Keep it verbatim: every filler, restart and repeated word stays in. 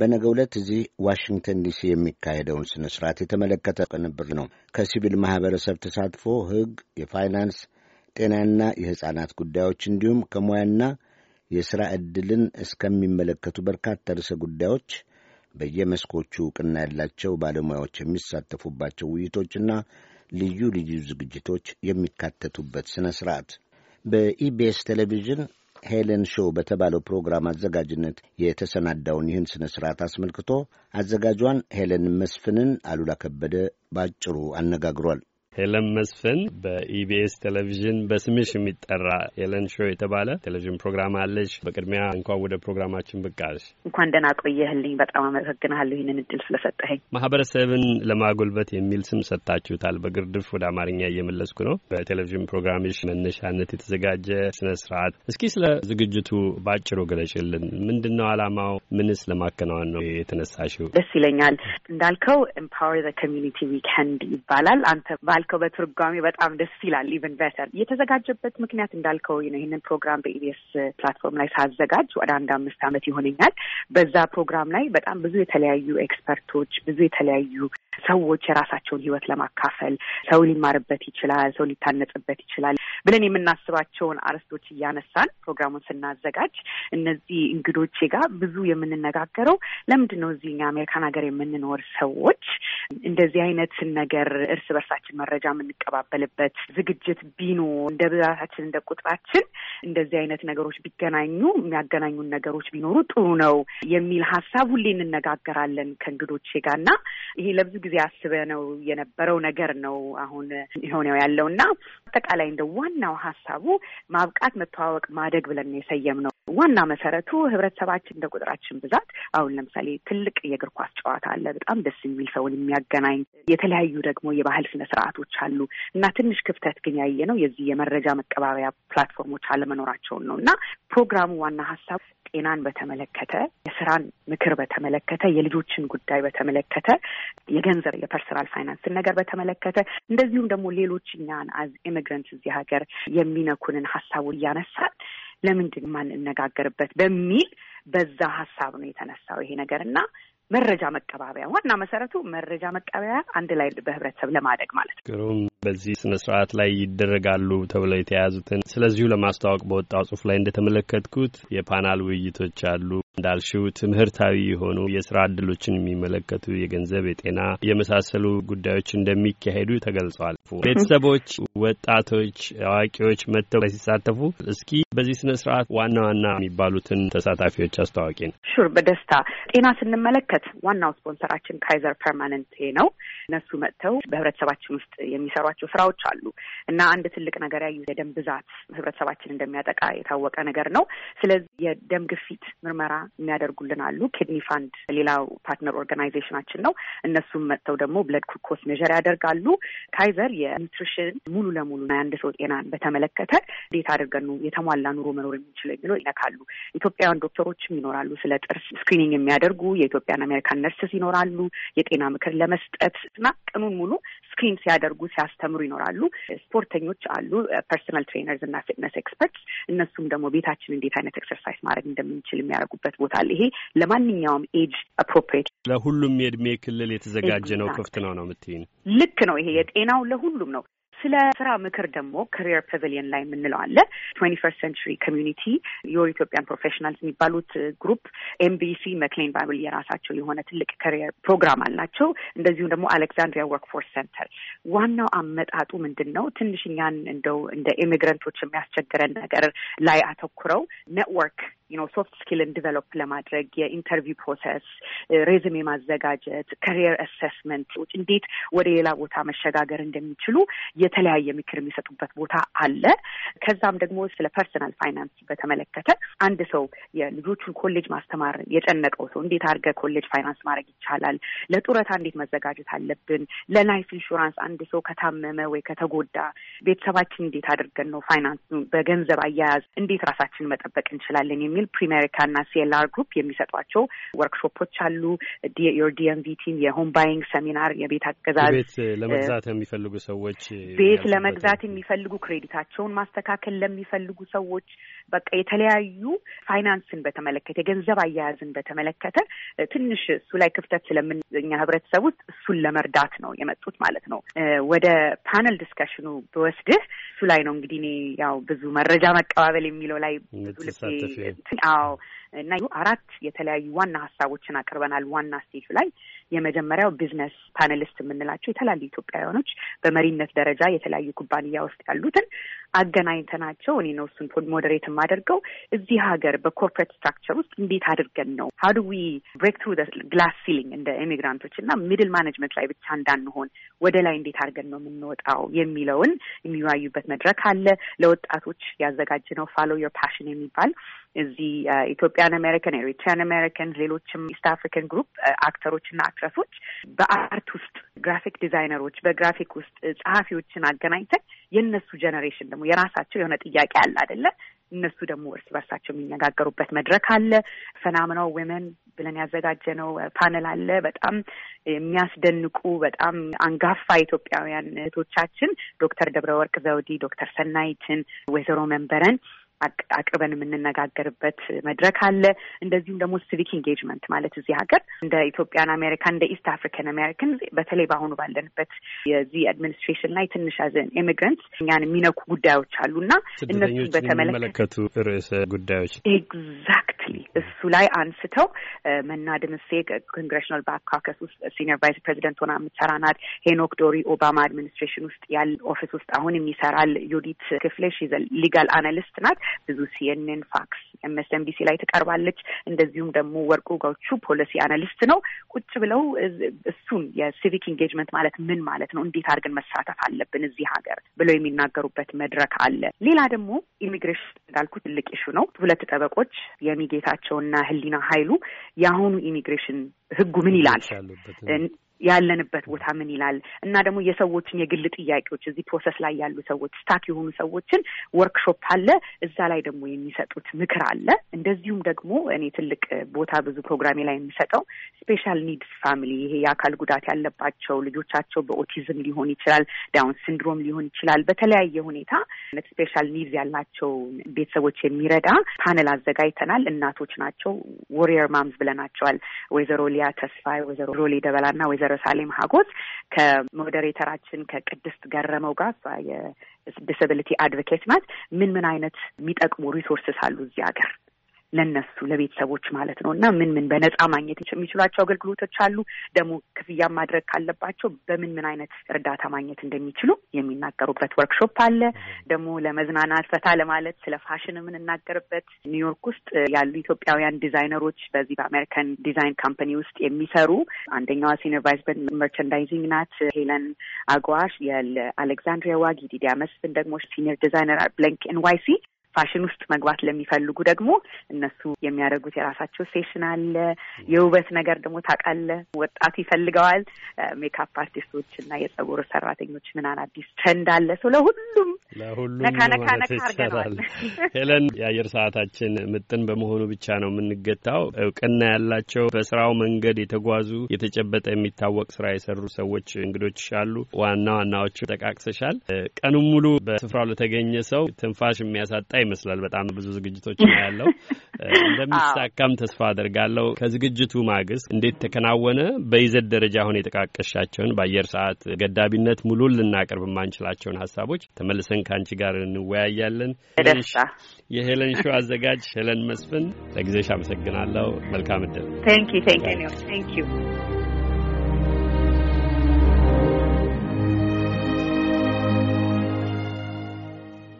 በነገው ዕለት እዚህ ዋሽንግተን ዲሲ የሚካሄደውን ስነ ስርዓት የተመለከተ ቅንብር ነው። ከሲቪል ማህበረሰብ ተሳትፎ ህግ፣ የፋይናንስ፣ ጤናና የህፃናት ጉዳዮች እንዲሁም ከሙያና የሥራ ዕድልን እስከሚመለከቱ በርካታ ርዕሰ ጉዳዮች በየመስኮቹ እውቅና ያላቸው ባለሙያዎች የሚሳተፉባቸው ውይይቶችና ልዩ ልዩ ዝግጅቶች የሚካተቱበት ስነ ስርዓት በኢቢኤስ ቴሌቪዥን ሄለን ሾው በተባለው ፕሮግራም አዘጋጅነት የተሰናዳውን ይህን ስነ ስርዓት አስመልክቶ አዘጋጇን ሄለን መስፍንን አሉላ ከበደ ባጭሩ አነጋግሯል። ሄለን መስፍን፣ በኢቢኤስ ቴሌቪዥን በስምሽ የሚጠራ ሄለን ሾው የተባለ ቴሌቪዥን ፕሮግራም አለሽ። በቅድሚያ እንኳን ወደ ፕሮግራማችን ብቅ አለሽ። እንኳን ደህና ቆየህልኝ። በጣም አመሰግናለሁ ይህንን እድል ስለሰጠኸኝ። ማህበረሰብን ለማጎልበት የሚል ስም ሰጥታችሁታል። በግርድፍ ወደ አማርኛ እየመለስኩ ነው። በቴሌቪዥን ፕሮግራምሽ መነሻነት የተዘጋጀ ስነ ስርዓት፣ እስኪ ስለ ዝግጅቱ ባጭሩ ገለጭልን። ምንድን ነው አላማው? ምንስ ለማከናወን ነው የተነሳሽው? ደስ ይለኛል። እንዳልከው ኤምፓወር ዘ ኮሚኒቲ ዊክኤንድ ይባላል። አንተ ባል በትርጓሜ በጣም ደስ ይላል። ኢቨን ቤተር የተዘጋጀበት ምክንያት እንዳልከው ይህንን ፕሮግራም በኢቢኤስ ፕላትፎርም ላይ ሳዘጋጅ ወደ አንድ አምስት ዓመት ይሆነኛል። በዛ ፕሮግራም ላይ በጣም ብዙ የተለያዩ ኤክስፐርቶች፣ ብዙ የተለያዩ ሰዎች የራሳቸውን ህይወት ለማካፈል ሰው ሊማርበት ይችላል፣ ሰው ሊታነጽበት ይችላል ብለን የምናስባቸውን አርዕስቶች እያነሳን ፕሮግራሙን ስናዘጋጅ እነዚህ እንግዶቼ ጋር ብዙ የምንነጋገረው ለምንድን ነው እዚህ አሜሪካን ሀገር የምንኖር ሰዎች እንደዚህ አይነት ነገር እርስ በርሳችን መረጃ የምንቀባበልበት ዝግጅት ቢኖር፣ እንደ ብዛታችን እንደ ቁጥራችን እንደዚህ አይነት ነገሮች ቢገናኙ የሚያገናኙን ነገሮች ቢኖሩ ጥሩ ነው የሚል ሀሳብ ሁሌ እንነጋገራለን ከእንግዶቼ ጋር እና ይሄ ለብዙ ጊዜ አስበ ነው የነበረው ነገር ነው አሁን የሆነው ያለው እና አጠቃላይ እንደ ዋናው ሀሳቡ ማብቃት፣ መተዋወቅ፣ ማደግ ብለን የሰየም ነው። ዋና መሰረቱ ህብረተሰባችን እንደ ቁጥራችን ብዛት አሁን ለምሳሌ ትልቅ የእግር ኳስ ጨዋታ አለ፣ በጣም ደስ የሚል ሰውን የሚያገናኝ። የተለያዩ ደግሞ የባህል ስነ ስርዓቶች አሉ እና ትንሽ ክፍተት ግን ያየ ነው የዚህ የመረጃ መቀባበያ ፕላትፎርሞች አለመኖራቸውን ነው እና ፕሮግራሙ ዋና ሀሳብ ጤናን በተመለከተ፣ የስራን ምክር በተመለከተ፣ የልጆችን ጉዳይ በተመለከተ፣ የገንዘብ የፐርሰናል ፋይናንስን ነገር በተመለከተ እንደዚሁም ደግሞ ሌሎች እኛን አዝ ኢሚግራንት እዚህ ሀገር የሚነኩንን ሀሳቡን እያነሳል ለምንድን ማንነጋገርበት በሚል በዛ ሀሳብ ነው የተነሳው ይሄ ነገር እና መረጃ መቀባበያ ዋና መሰረቱ መረጃ መቀበያ አንድ ላይ በህብረተሰብ ለማደግ ማለት ነው። ግሩም። በዚህ ስነ ስርዓት ላይ ይደረጋሉ ተብለው የተያዙትን ስለዚሁ ለማስተዋወቅ በወጣው ጽሁፍ ላይ እንደተመለከትኩት የፓናል ውይይቶች አሉ። እንዳልሽው ትምህርታዊ የሆኑ የስራ ዕድሎችን የሚመለከቱ የገንዘብ፣ የጤና የመሳሰሉ ጉዳዮች እንደሚካሄዱ ተገልጿል። ቤተሰቦች፣ ወጣቶች፣ አዋቂዎች መጥተው ሲሳተፉ እስኪ በዚህ ስነ ስርዓት ዋና ዋና የሚባሉትን ተሳታፊዎች አስተዋወቂ ነው። ሹር በደስታ ጤና ስንመለከት ዋናው ስፖንሰራችን ካይዘር ፐርማነንት ነው። እነሱ መጥተው በህብረተሰባችን ውስጥ የሚሰሯቸው ስራዎች አሉ እና አንድ ትልቅ ነገር ያዩ የደም ብዛት ህብረተሰባችን እንደሚያጠቃ የታወቀ ነገር ነው። ስለዚህ የደም ግፊት ምርመራ የሚያደርጉልን አሉ። ኪድኒ ፋንድ ሌላው ፓርትነር ኦርጋናይዜሽናችን ነው። እነሱም መጥተው ደግሞ ብለድ ግሉኮስ ሜዥር ያደርጋሉ። ካይዘር የኒውትሪሽን ሙሉ ለሙሉ የአንድ ሰው ጤናን በተመለከተ እንዴት አድርገን ነው የተሟላ ኑሮ መኖር የሚችለው የሚለው ይነካሉ። ኢትዮጵያውያን ዶክተሮችም ይኖራሉ ስለ ጥርስ ስክሪኒንግ የሚያደርጉ። የኢትዮጵያን አሜሪካን ነርስስ ይኖራሉ የጤና ምክር ለመስጠት እና ቀኑን ሙሉ ስክሪን ሲያደርጉ ሲያስተምሩ ይኖራሉ። ስፖርተኞች አሉ፣ ፐርሰናል ትሬነርስ እና ፊትነስ ኤክስፐርትስ። እነሱም ደግሞ ቤታችን እንዴት አይነት ኤክሰርሳይዝ ማድረግ እንደምንችል የሚያደርጉበት ቦታ አለ። ይሄ ለማንኛውም ኤጅ አፕሮፕሪየት ለሁሉም የእድሜ ክልል የተዘጋጀ ነው። ክፍት ነው ነው የምትይኝ? ልክ ነው። ይሄ የጤናው ለሁሉም ነው። ስለ ስራ ምክር ደግሞ ካሪየር ፓቪሊየን ላይ የምንለው አለ። ትዌንቲ ፈርስት ሴንቹሪ ኮሚዩኒቲ ዮር ኢትዮጵያን ፕሮፌሽናልስ የሚባሉት ግሩፕ ኤምቢሲ መክሌን ባይብል የራሳቸው የሆነ ትልቅ ካሪየር ፕሮግራም አላቸው። እንደዚሁም ደግሞ አሌክዛንድሪያ ወርክፎርስ ሴንተር። ዋናው አመጣጡ ምንድን ነው? ትንሽኛን እንደው እንደ ኢሚግራንቶች የሚያስቸግረን ነገር ላይ አተኩረው ኔትወርክ you know soft skill and develop ለማድረግ የኢንተርቪው ፕሮሰስ፣ ሬዝሜ ማዘጋጀት፣ ካሪየር አሰስመንት እንዴት ወደ ሌላ ቦታ መሸጋገር እንደሚችሉ የተለያየ ምክር የሚሰጡበት ቦታ አለ። ከዛም ደግሞ ስለ ፐርሰናል ፋይናንስ በተመለከተ አንድ ሰው የልጆቹን ኮሌጅ ማስተማር የጨነቀው ሰው እንዴት አድርገ ኮሌጅ ፋይናንስ ማድረግ ይቻላል፣ ለጡረታ እንዴት መዘጋጀት አለብን፣ ለላይፍ ኢንሹራንስ አንድ ሰው ከታመመ ወይ ከተጎዳ ቤተሰባችን እንዴት አድርገን ነው ፋይናንስ በገንዘብ አያያዝ እንዴት ራሳችንን መጠበቅ እንችላለን በሚል ፕሪሜሪካና ሲኤልአር ግሩፕ የሚሰጧቸው ወርክሾፖች አሉ። ዲዮር ዲኤምቪ ቲም የሆም ባይንግ ሰሚናር የቤት አገዛዝ ለመግዛት የሚፈልጉ ሰዎች ቤት ለመግዛት የሚፈልጉ ክሬዲታቸውን ማስተካከል ለሚፈልጉ ሰዎች በቃ የተለያዩ ፋይናንስን በተመለከተ የገንዘብ አያያዝን በተመለከተ ትንሽ እሱ ላይ ክፍተት ስለምንኛ ህብረተሰብ ውስጥ እሱን ለመርዳት ነው የመጡት ማለት ነው። ወደ ፓነል ዲስከሽኑ ብወስድህ እሱ ላይ ነው እንግዲህ እኔ ያው ብዙ መረጃ መቀባበል የሚለው ላይ ብዙ ልብ አዎ እና አራት የተለያዩ ዋና ሀሳቦችን አቅርበናል ዋና ስቴጁ ላይ። የመጀመሪያው ቢዝነስ ፓነሊስት የምንላቸው የተለያዩ ኢትዮጵያውያኖች በመሪነት ደረጃ የተለያዩ ኩባንያ ውስጥ ያሉትን አገናኝተናቸው እኔ ነው እሱን ሞዴሬት የማደርገው እዚህ ሀገር በኮርፖሬት ስትራክቸር ውስጥ እንዴት አድርገን ነው how do we break through the glass ceiling እንደ ኢሚግራንቶች እና ሚድል ማኔጅመንት ላይ ብቻ እንዳንሆን ወደ ላይ እንዴት አድርገን ነው የምንወጣው የሚለውን የሚወያዩበት መድረክ አለ። ለወጣቶች ያዘጋጀነው follow your passion የሚባል እዚህ ኢትዮጵያን አሜሪካን ኤሪትሪያን አሜሪካን ሌሎችም ኢስት አፍሪካን ግሩፕ አክተሮችና አክትረሶች በአርት ውስጥ ግራፊክ ዲዛይነሮች በግራፊክ ውስጥ ጸሐፊዎችን አገናኝተን የነሱ ጄኔሬሽን ደግሞ የራሳቸው የሆነ ጥያቄ አለ አይደለ እነሱ ደግሞ እርስ በርሳቸው የሚነጋገሩበት መድረክ አለ። ፈናምናው ወመን ብለን ያዘጋጀነው ፓነል አለ። በጣም የሚያስደንቁ በጣም አንጋፋ ኢትዮጵያውያን እህቶቻችን ዶክተር ደብረወርቅ ዘውዲ ዶክተር ሰናይትን ወይዘሮ መንበረን አቅርበን የምንነጋገርበት መድረክ አለ። እንደዚሁም ደግሞ ሲቪክ ኢንጌጅመንት ማለት እዚህ ሀገር እንደ ኢትዮጵያን አሜሪካን እንደ ኢስት አፍሪካን አሜሪካን በተለይ በአሁኑ ባለንበት የዚህ አድሚኒስትሬሽን ላይ ትንሽ አዘን ኢሚግራንት እኛን የሚነኩ ጉዳዮች አሉና እነሱን በተመለከቱ ርዕሰ ጉዳዮች ኤግዛክትሊ እሱ ላይ አንስተው መናድምሴ ኮንግሬሽናል ባክ ካከስ ውስጥ ሲኒየር ቫይስ ፕሬዚደንት ሆና የምትሰራናት ሄኖክ ዶሪ ኦባማ አድሚኒስትሬሽን ውስጥ ያለ ኦፊስ ውስጥ አሁንም ይሰራል። ዩዲት ክፍሌሽ ሊጋል አናሊስት ናት። ብዙ ሲኤንኤን ፋክስ ኤምኤስኤንቢሲ ላይ ተቀርባለች። እንደዚሁም ደግሞ ወርቁ ጋውቹ ፖሊሲ አናሊስት ነው። ቁጭ ብለው እሱን የሲቪክ ኢንጌጅመንት ማለት ምን ማለት ነው እንዴት አድርገን መሳተፍ አለብን እዚህ ሀገር ብለው የሚናገሩበት መድረክ አለ። ሌላ ደግሞ ኢሚግሬሽን እንዳልኩት ትልቅ ኢሹ ነው። ሁለት ጠበቆች የሚጌታቸውና ህሊና ኃይሉ የአሁኑ ኢሚግሬሽን ህጉ ምን ይላል ያለንበት ቦታ ምን ይላል እና ደግሞ የሰዎችን የግል ጥያቄዎች እዚህ ፕሮሰስ ላይ ያሉ ሰዎች ስታክ የሆኑ ሰዎችን ወርክሾፕ አለ። እዛ ላይ ደግሞ የሚሰጡት ምክር አለ። እንደዚሁም ደግሞ እኔ ትልቅ ቦታ ብዙ ፕሮግራሜ ላይ የሚሰጠው ስፔሻል ኒድስ ፋሚሊ ይሄ የአካል ጉዳት ያለባቸው ልጆቻቸው በኦቲዝም ሊሆን ይችላል ዳውን ሲንድሮም ሊሆን ይችላል በተለያየ ሁኔታ ስፔሻል ኒድስ ያላቸው ቤተሰቦች የሚረዳ ፓነል አዘጋጅተናል። እናቶች ናቸው ዎሪየር ማምስ ብለናቸዋል። ወይዘሮ ሊያ ተስፋዬ ወይዘሮ ሮሌ ደበላና ወይዘሮ ረሳሌም ሀጎስ ከሞዴሬተራችን ከቅድስት ገረመው ጋር የዲስአቢሊቲ አድቮኬት ናት። ምን ምን አይነት የሚጠቅሙ ሪሶርሰስ አሉ እዚህ ሀገር ለነሱ ለቤተሰቦች ማለት ነውና ምን ምን በነፃ ማግኘት የሚችሏቸው አገልግሎቶች አሉ ደግሞ ክፍያ ማድረግ ካለባቸው በምን ምን አይነት እርዳታ ማግኘት እንደሚችሉ የሚናገሩበት ወርክሾፕ አለ። ደግሞ ለመዝናናት ፈታ ለማለት ስለ ፋሽን የምንናገርበት ኒውዮርክ ውስጥ ያሉ ኢትዮጵያውያን ዲዛይነሮች በዚህ በአሜሪካን ዲዛይን ካምፓኒ ውስጥ የሚሰሩ አንደኛዋ ሲኒየር ቫይስ ፕሬዚደንት መርቻንዳይዚንግ ናት ሄለን አጓሽ የአሌክሳንድሪያ ዋጊ ዲዲያ መስፍን ደግሞ ሲኒየር ዲዛይነር ብላንክ ኤንዋይሲ ፋሽን ውስጥ መግባት ለሚፈልጉ ደግሞ እነሱ የሚያደርጉት የራሳቸው ሴሽን አለ። የውበት ነገር ደግሞ ታውቃለህ ወጣቱ ይፈልገዋል። ሜካፕ አርቲስቶች እና የፀጉር ሰራተኞች ምን አዲስ ትሬንድ አለ ሰው ለሁሉም ለሁሉም ነካነካነካ አድርገናል። ሄለን የአየር ሰዓታችን ምጥን በመሆኑ ብቻ ነው የምንገታው። እውቅና ያላቸው በስራው መንገድ የተጓዙ የተጨበጠ የሚታወቅ ስራ የሰሩ ሰዎች እንግዶች አሉ። ዋና ዋናዎቹ ተቃቅሰሻል። ቀኑን ሙሉ በስፍራው ለተገኘ ሰው ትንፋሽ የሚያሳጣ ይመስላል። በጣም ብዙ ዝግጅቶች ነው ያለው። እንደሚሳካም ተስፋ አደርጋለሁ። ከዝግጅቱ ማግስት እንዴት ተከናወነ በይዘት ደረጃ ሆነ የተቃቀሻቸውን በአየር ሰዓት ገዳቢነት ሙሉ ልናቀርብ ማንችላቸውን ሐሳቦች ተመልሰን ካንቺ ጋር እንወያያለን። የሄለን ሾው አዘጋጅ ሄለን መስፍን ለጊዜሽ አመሰግናለሁ። መልካም እድል። ቴንክ ዩ ቴንክ ዩ ቴንክ ዩ